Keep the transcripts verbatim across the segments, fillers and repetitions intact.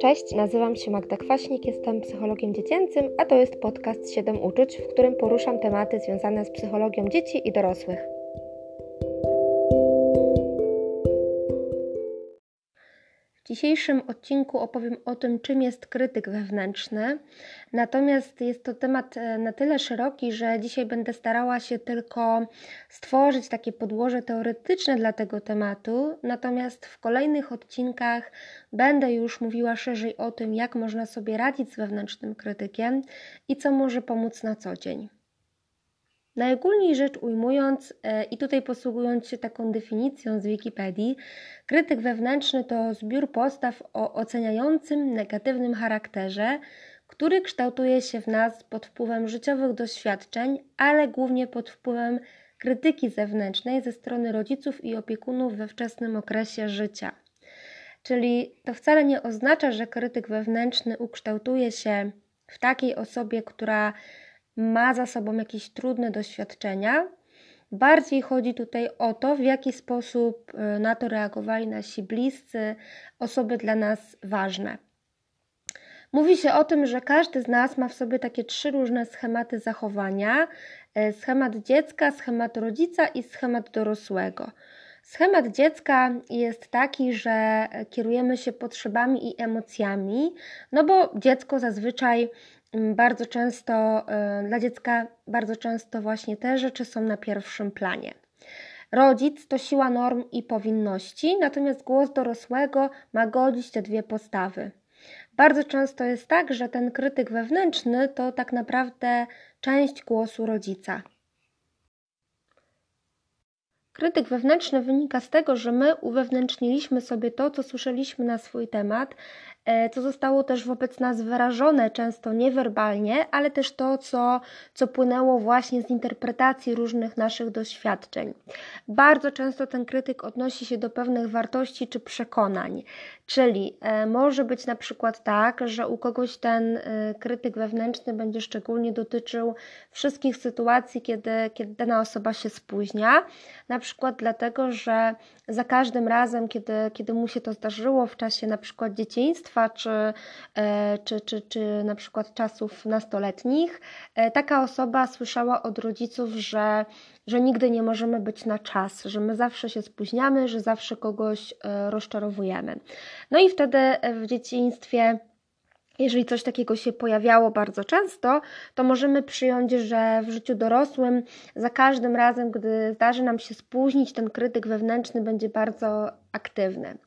Cześć, nazywam się Magda Kwaśnik, jestem psychologiem dziecięcym, a to jest podcast siedem Uczuć, w którym poruszam tematy związane z psychologią dzieci i dorosłych. W dzisiejszym odcinku opowiem o tym, czym jest krytyk wewnętrzny, natomiast jest to temat na tyle szeroki, że dzisiaj będę starała się tylko stworzyć takie podłoże teoretyczne dla tego tematu, natomiast w kolejnych odcinkach będę już mówiła szerzej o tym, jak można sobie radzić z wewnętrznym krytykiem i co może pomóc na co dzień. Najogólniej rzecz ujmując i tutaj posługując się taką definicją z Wikipedii, krytyk wewnętrzny to zbiór postaw o oceniającym, negatywnym charakterze, który kształtuje się w nas pod wpływem życiowych doświadczeń, ale głównie pod wpływem krytyki zewnętrznej ze strony rodziców i opiekunów we wczesnym okresie życia. Czyli to wcale nie oznacza, że krytyk wewnętrzny ukształtuje się w takiej osobie, która ma za sobą jakieś trudne doświadczenia. Bardziej chodzi tutaj o to, w jaki sposób na to reagowali nasi bliscy, osoby dla nas ważne. Mówi się o tym, że każdy z nas ma w sobie takie trzy różne schematy zachowania. Schemat dziecka, schemat rodzica i schemat dorosłego. Schemat dziecka jest taki, że kierujemy się potrzebami i emocjami, no bo dziecko zazwyczaj Bardzo często, dla dziecka bardzo często właśnie te rzeczy są na pierwszym planie. Rodzic to siła norm i powinności, natomiast głos dorosłego ma godzić te dwie postawy. Bardzo często jest tak, że ten krytyk wewnętrzny to tak naprawdę część głosu rodzica. Krytyk wewnętrzny wynika z tego, że my uwewnętrzniliśmy sobie to, co słyszeliśmy na swój temat, co zostało też wobec nas wyrażone często niewerbalnie, ale też to, co, co płynęło właśnie z interpretacji różnych naszych doświadczeń. Bardzo często ten krytyk odnosi się do pewnych wartości czy przekonań, czyli może być na przykład tak, że u kogoś ten krytyk wewnętrzny będzie szczególnie dotyczył wszystkich sytuacji, kiedy, kiedy dana osoba się spóźnia, na przykład dlatego, że za każdym razem, kiedy, kiedy mu się to zdarzyło w czasie na przykład dzieciństwa, Czy, czy, czy, czy na przykład czasów nastoletnich, taka osoba słyszała od rodziców, że, że nigdy nie możemy być na czas, że my zawsze się spóźniamy, że zawsze kogoś rozczarowujemy. No i wtedy w dzieciństwie, jeżeli coś takiego się pojawiało bardzo często, to możemy przyjąć, że w życiu dorosłym za każdym razem, gdy zdarzy nam się spóźnić, ten krytyk wewnętrzny będzie bardzo aktywny.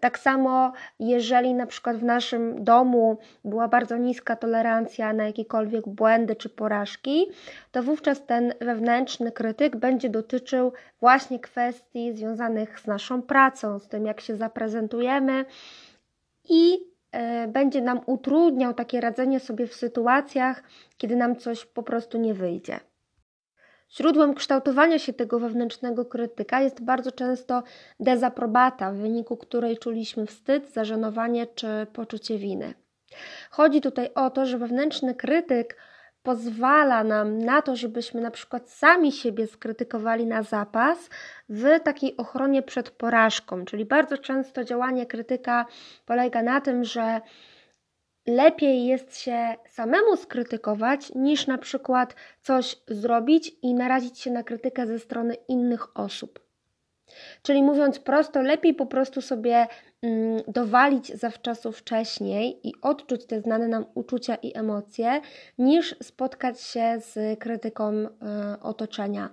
Tak samo, jeżeli na przykład w naszym domu była bardzo niska tolerancja na jakiekolwiek błędy czy porażki, to wówczas ten wewnętrzny krytyk będzie dotyczył właśnie kwestii związanych z naszą pracą, z tym, jak się zaprezentujemy i będzie nam utrudniał takie radzenie sobie w sytuacjach, kiedy nam coś po prostu nie wyjdzie. Źródłem kształtowania się tego wewnętrznego krytyka jest bardzo często dezaprobata, w wyniku której czuliśmy wstyd, zażenowanie czy poczucie winy. Chodzi tutaj o to, że wewnętrzny krytyk pozwala nam na to, żebyśmy na przykład sami siebie skrytykowali na zapas w takiej ochronie przed porażką, czyli bardzo często działanie krytyka polega na tym, że lepiej jest się samemu skrytykować niż na przykład coś zrobić i narazić się na krytykę ze strony innych osób. Czyli mówiąc prosto, lepiej po prostu sobie mm, dowalić zawczasu wcześniej i odczuć te znane nam uczucia i emocje, niż spotkać się z krytyką y, otoczenia.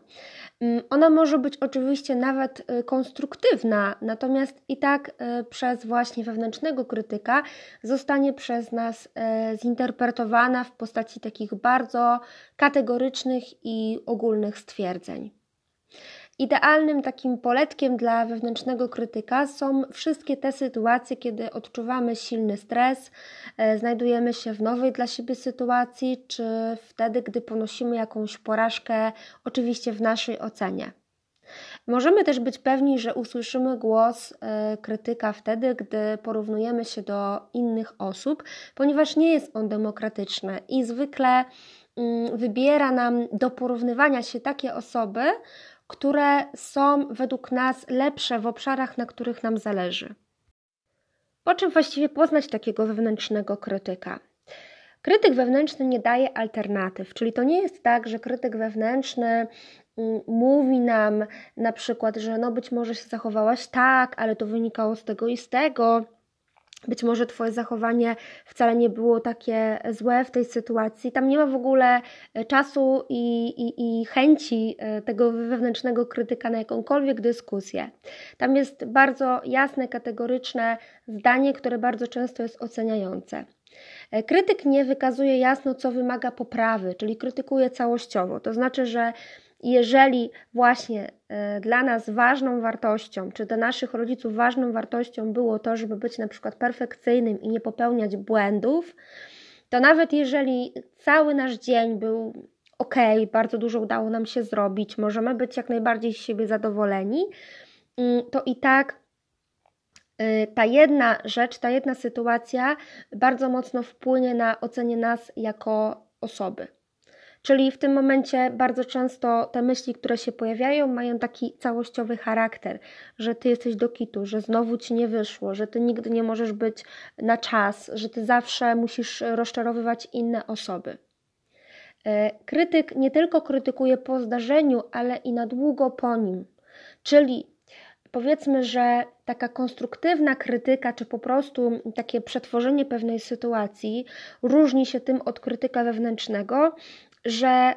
Y, ona może być oczywiście nawet y, konstruktywna, natomiast i tak y, przez właśnie wewnętrznego krytyka zostanie przez nas y, zinterpretowana w postaci takich bardzo kategorycznych i ogólnych stwierdzeń. Idealnym takim poletkiem dla wewnętrznego krytyka są wszystkie te sytuacje, kiedy odczuwamy silny stres, znajdujemy się w nowej dla siebie sytuacji, czy wtedy, gdy ponosimy jakąś porażkę, oczywiście w naszej ocenie. Możemy też być pewni, że usłyszymy głos krytyka wtedy, gdy porównujemy się do innych osób, ponieważ nie jest on demokratyczny i zwykle wybiera nam do porównywania się takie osoby, które są według nas lepsze w obszarach, na których nam zależy. Po czym właściwie poznać takiego wewnętrznego krytyka? Krytyk wewnętrzny nie daje alternatyw, czyli to nie jest tak, że krytyk wewnętrzny mówi nam na przykład, że no być może się zachowałaś tak, ale to wynikało z tego i z tego, być może Twoje zachowanie wcale nie było takie złe w tej sytuacji. Tam nie ma w ogóle czasu i, i, i chęci tego wewnętrznego krytyka na jakąkolwiek dyskusję. Tam jest bardzo jasne, kategoryczne zdanie, które bardzo często jest oceniające. Krytyk nie wykazuje jasno, co wymaga poprawy, czyli krytykuje całościowo. To znaczy, że jeżeli właśnie dla nas ważną wartością, czy dla naszych rodziców ważną wartością było to, żeby być na przykład perfekcyjnym i nie popełniać błędów, to nawet jeżeli cały nasz dzień był ok, bardzo dużo udało nam się zrobić, możemy być jak najbardziej z siebie zadowoleni, to i tak ta jedna rzecz, ta jedna sytuacja bardzo mocno wpłynie na ocenie nas jako osoby. Czyli w tym momencie bardzo często te myśli, które się pojawiają, mają taki całościowy charakter, że Ty jesteś do kitu, że znowu Ci nie wyszło, że Ty nigdy nie możesz być na czas, że Ty zawsze musisz rozczarowywać inne osoby. Krytyk nie tylko krytykuje po zdarzeniu, ale i na długo po nim. Czyli powiedzmy, że taka konstruktywna krytyka, czy po prostu takie przetworzenie pewnej sytuacji różni się tym od krytyka wewnętrznego, że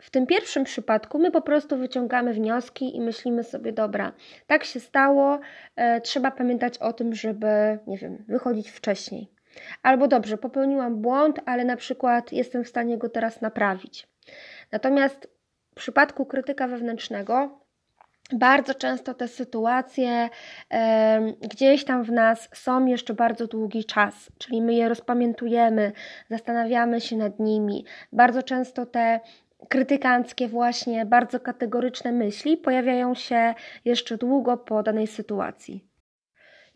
w tym pierwszym przypadku my po prostu wyciągamy wnioski i myślimy sobie, dobra, tak się stało, e, trzeba pamiętać o tym, żeby, nie wiem, wychodzić wcześniej. Albo dobrze, popełniłam błąd, ale na przykład jestem w stanie go teraz naprawić. Natomiast w przypadku krytyka wewnętrznego bardzo często te sytuacje e, gdzieś tam w nas są jeszcze bardzo długi czas, czyli my je rozpamiętujemy, zastanawiamy się nad nimi. Bardzo często te krytykanckie właśnie, bardzo kategoryczne myśli pojawiają się jeszcze długo po danej sytuacji.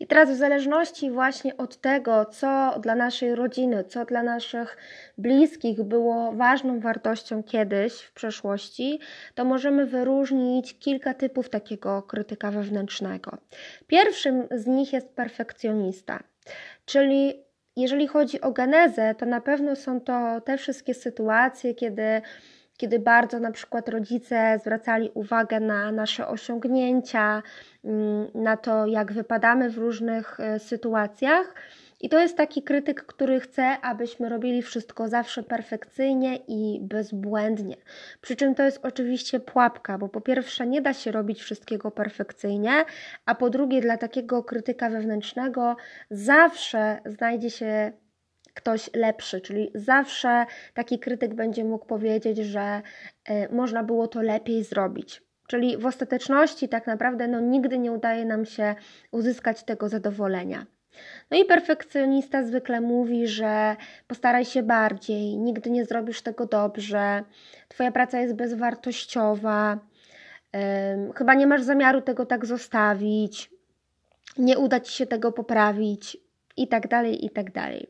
I teraz w zależności właśnie od tego, co dla naszej rodziny, co dla naszych bliskich było ważną wartością kiedyś w przeszłości, to możemy wyróżnić kilka typów takiego krytyka wewnętrznego. Pierwszym z nich jest perfekcjonista, czyli jeżeli chodzi o genezę, to na pewno są to te wszystkie sytuacje, kiedy... kiedy bardzo na przykład rodzice zwracali uwagę na nasze osiągnięcia, na to, jak wypadamy w różnych sytuacjach. I to jest taki krytyk, który chce, abyśmy robili wszystko zawsze perfekcyjnie i bezbłędnie. Przy czym to jest oczywiście pułapka, bo po pierwsze nie da się robić wszystkiego perfekcyjnie, a po drugie dla takiego krytyka wewnętrznego zawsze znajdzie się ktoś lepszy, czyli zawsze taki krytyk będzie mógł powiedzieć, że y, można było to lepiej zrobić. Czyli w ostateczności tak naprawdę no, nigdy nie udaje nam się uzyskać tego zadowolenia. No i perfekcjonista zwykle mówi, że postaraj się bardziej, nigdy nie zrobisz tego dobrze, twoja praca jest bezwartościowa, y, chyba nie masz zamiaru tego tak zostawić, nie uda Ci się tego poprawić i tak dalej, i tak dalej.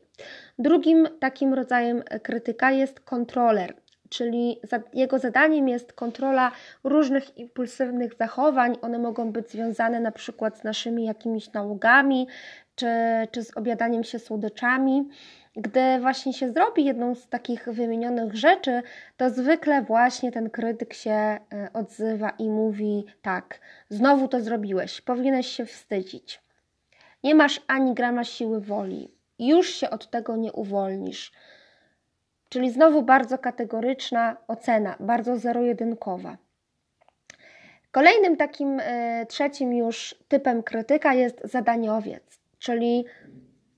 Drugim takim rodzajem krytyka jest kontroler, czyli jego zadaniem jest kontrola różnych impulsywnych zachowań. One mogą być związane na przykład z naszymi jakimiś nałogami czy, czy z objadaniem się słodyczami. Gdy właśnie się zrobi jedną z takich wymienionych rzeczy, to zwykle właśnie ten krytyk się odzywa i mówi tak, znowu to zrobiłeś, powinieneś się wstydzić. Nie masz ani grama siły woli. Już się od tego nie uwolnisz. Czyli znowu bardzo kategoryczna ocena, bardzo zero-jedynkowa. Kolejnym takim y, trzecim już typem krytyka jest zadaniowiec. Czyli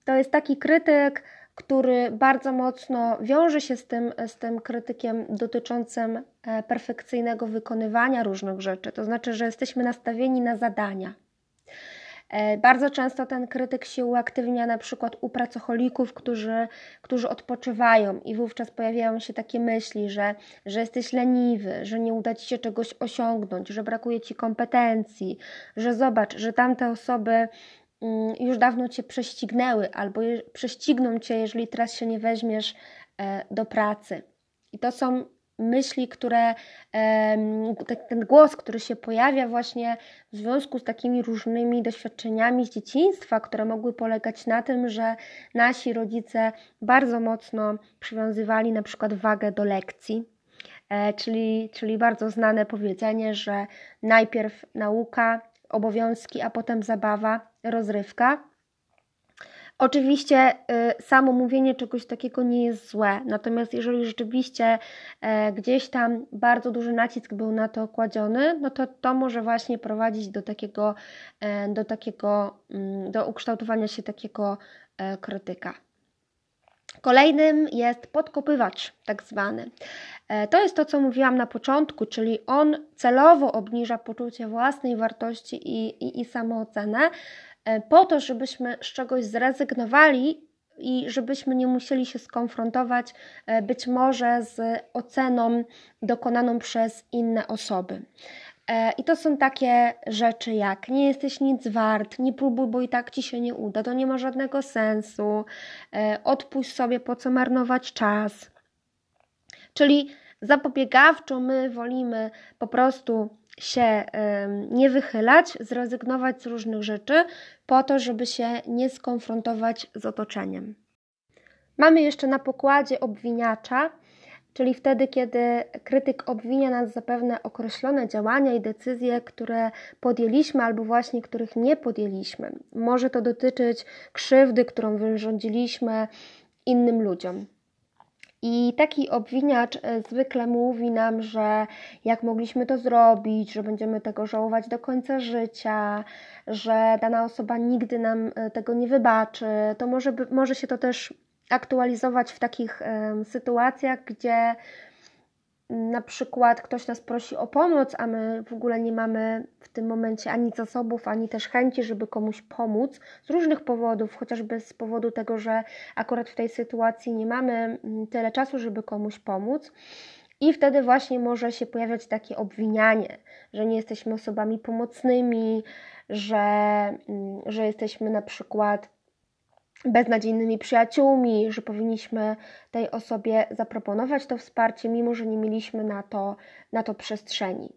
to jest taki krytyk, który bardzo mocno wiąże się z tym, z tym krytykiem dotyczącym e, perfekcyjnego wykonywania różnych rzeczy. To znaczy, że jesteśmy nastawieni na zadania. Bardzo często ten krytyk się uaktywnia na przykład u pracocholików, którzy, którzy odpoczywają i wówczas pojawiają się takie myśli, że, że jesteś leniwy, że nie uda Ci się czegoś osiągnąć, że brakuje Ci kompetencji, że zobacz, że tamte osoby już dawno Cię prześcignęły albo prześcigną Cię, jeżeli teraz się nie weźmiesz do pracy. I to są myśli, które, ten głos, który się pojawia właśnie w związku z takimi różnymi doświadczeniami z dzieciństwa, które mogły polegać na tym, że nasi rodzice bardzo mocno przywiązywali na przykład wagę do lekcji, czyli, czyli bardzo znane powiedzenie, że najpierw nauka, obowiązki, a potem zabawa, rozrywka. Oczywiście y, samo mówienie czegoś takiego nie jest złe, natomiast jeżeli rzeczywiście y, gdzieś tam bardzo duży nacisk był na to kładziony, no to to może właśnie prowadzić do takiego, y, do, takiego y, do ukształtowania się takiego y, krytyka. Kolejnym jest podkopywacz tak zwany. To jest to, co mówiłam na początku, czyli on celowo obniża poczucie własnej wartości i, i, i samoocenę po to, żebyśmy z czegoś zrezygnowali i żebyśmy nie musieli się skonfrontować być może z oceną dokonaną przez inne osoby. I to są takie rzeczy jak: nie jesteś nic wart, nie próbuj, bo i tak Ci się nie uda, to nie ma żadnego sensu, odpuść sobie, po co marnować czas. Czyli zapobiegawczo my wolimy po prostu się nie wychylać, zrezygnować z różnych rzeczy po to, żeby się nie skonfrontować z otoczeniem. Mamy jeszcze na pokładzie obwiniacza, czyli wtedy, kiedy krytyk obwinia nas za pewne określone działania i decyzje, które podjęliśmy albo właśnie których nie podjęliśmy. Może to dotyczyć krzywdy, którą wyrządziliśmy innym ludziom. I taki obwiniacz zwykle mówi nam, że jak mogliśmy to zrobić, że będziemy tego żałować do końca życia, że dana osoba nigdy nam tego nie wybaczy. To może, może się to też aktualizować w takich y, sytuacjach, gdzie na przykład ktoś nas prosi o pomoc, a my w ogóle nie mamy w tym momencie ani zasobów, ani też chęci, żeby komuś pomóc z różnych powodów, chociażby z powodu tego, że akurat w tej sytuacji nie mamy tyle czasu, żeby komuś pomóc. I wtedy właśnie może się pojawiać takie obwinianie, że nie jesteśmy osobami pomocnymi, że, że jesteśmy na przykład beznadziejnymi przyjaciółmi, że powinniśmy tej osobie zaproponować to wsparcie, mimo że nie mieliśmy na to, na to przestrzeni.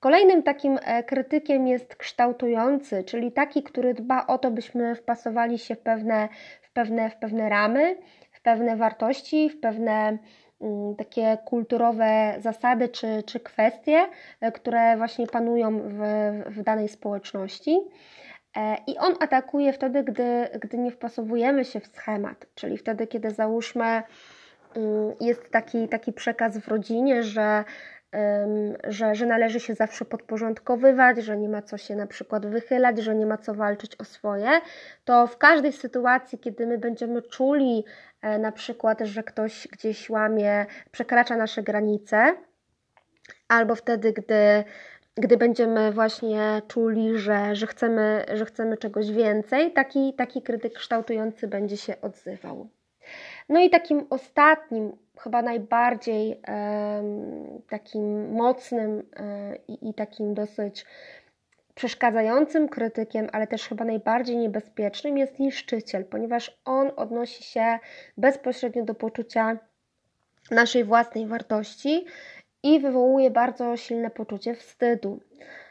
Kolejnym takim krytykiem jest kształtujący, czyli taki, który dba o to, byśmy wpasowali się w pewne, w pewne, w pewne ramy, w pewne wartości, w pewne um, takie kulturowe zasady czy, czy kwestie, które właśnie panują w, w danej społeczności. I on atakuje wtedy, gdy, gdy nie wpasowujemy się w schemat, czyli wtedy, kiedy załóżmy jest taki, taki przekaz w rodzinie, że, że, że należy się zawsze podporządkowywać, że nie ma co się na przykład wychylać, że nie ma co walczyć o swoje, to w każdej sytuacji, kiedy my będziemy czuli na przykład, że ktoś gdzieś łamie, przekracza nasze granice, albo wtedy, gdy Gdy będziemy właśnie czuli, że, że, chcemy, że chcemy czegoś więcej, taki, taki krytyk kształtujący będzie się odzywał. No i takim ostatnim, chyba najbardziej e, takim mocnym e, i takim dosyć przeszkadzającym krytykiem, ale też chyba najbardziej niebezpiecznym jest niszczyciel, ponieważ on odnosi się bezpośrednio do poczucia naszej własnej wartości i wywołuje bardzo silne poczucie wstydu,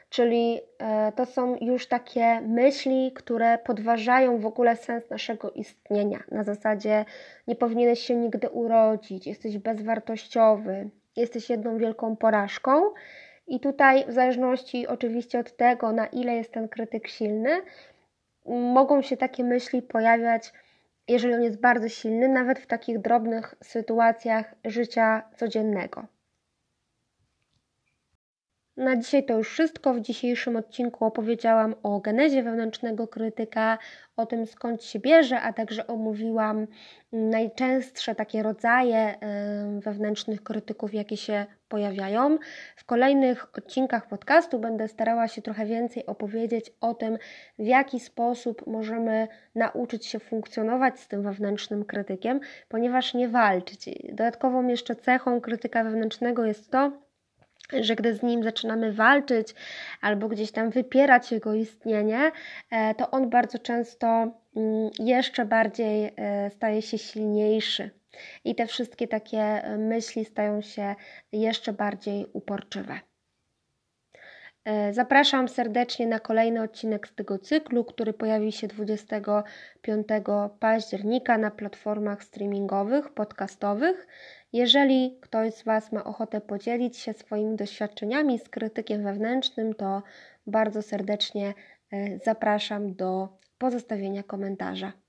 czyli to są już takie myśli, które podważają w ogóle sens naszego istnienia. Na zasadzie: nie powinieneś się nigdy urodzić, jesteś bezwartościowy, jesteś jedną wielką porażką. I tutaj w zależności oczywiście od tego, na ile jest ten krytyk silny, mogą się takie myśli pojawiać, jeżeli on jest bardzo silny, nawet w takich drobnych sytuacjach życia codziennego. Na dzisiaj to już wszystko. W dzisiejszym odcinku opowiedziałam o genezie wewnętrznego krytyka, o tym, skąd się bierze, a także omówiłam najczęstsze takie rodzaje wewnętrznych krytyków, jakie się pojawiają. W kolejnych odcinkach podcastu będę starała się trochę więcej opowiedzieć o tym, w jaki sposób możemy nauczyć się funkcjonować z tym wewnętrznym krytykiem, ponieważ nie walczyć. Dodatkową jeszcze cechą krytyka wewnętrznego jest to, że gdy z nim zaczynamy walczyć albo gdzieś tam wypierać jego istnienie, to on bardzo często jeszcze bardziej staje się silniejszy. I te wszystkie takie myśli stają się jeszcze bardziej uporczywe. Zapraszam serdecznie na kolejny odcinek z tego cyklu, który pojawi się dwudziestego piątego października na platformach streamingowych, podcastowych. Jeżeli ktoś z Was ma ochotę podzielić się swoimi doświadczeniami z krytykiem wewnętrznym, to bardzo serdecznie zapraszam do pozostawienia komentarza.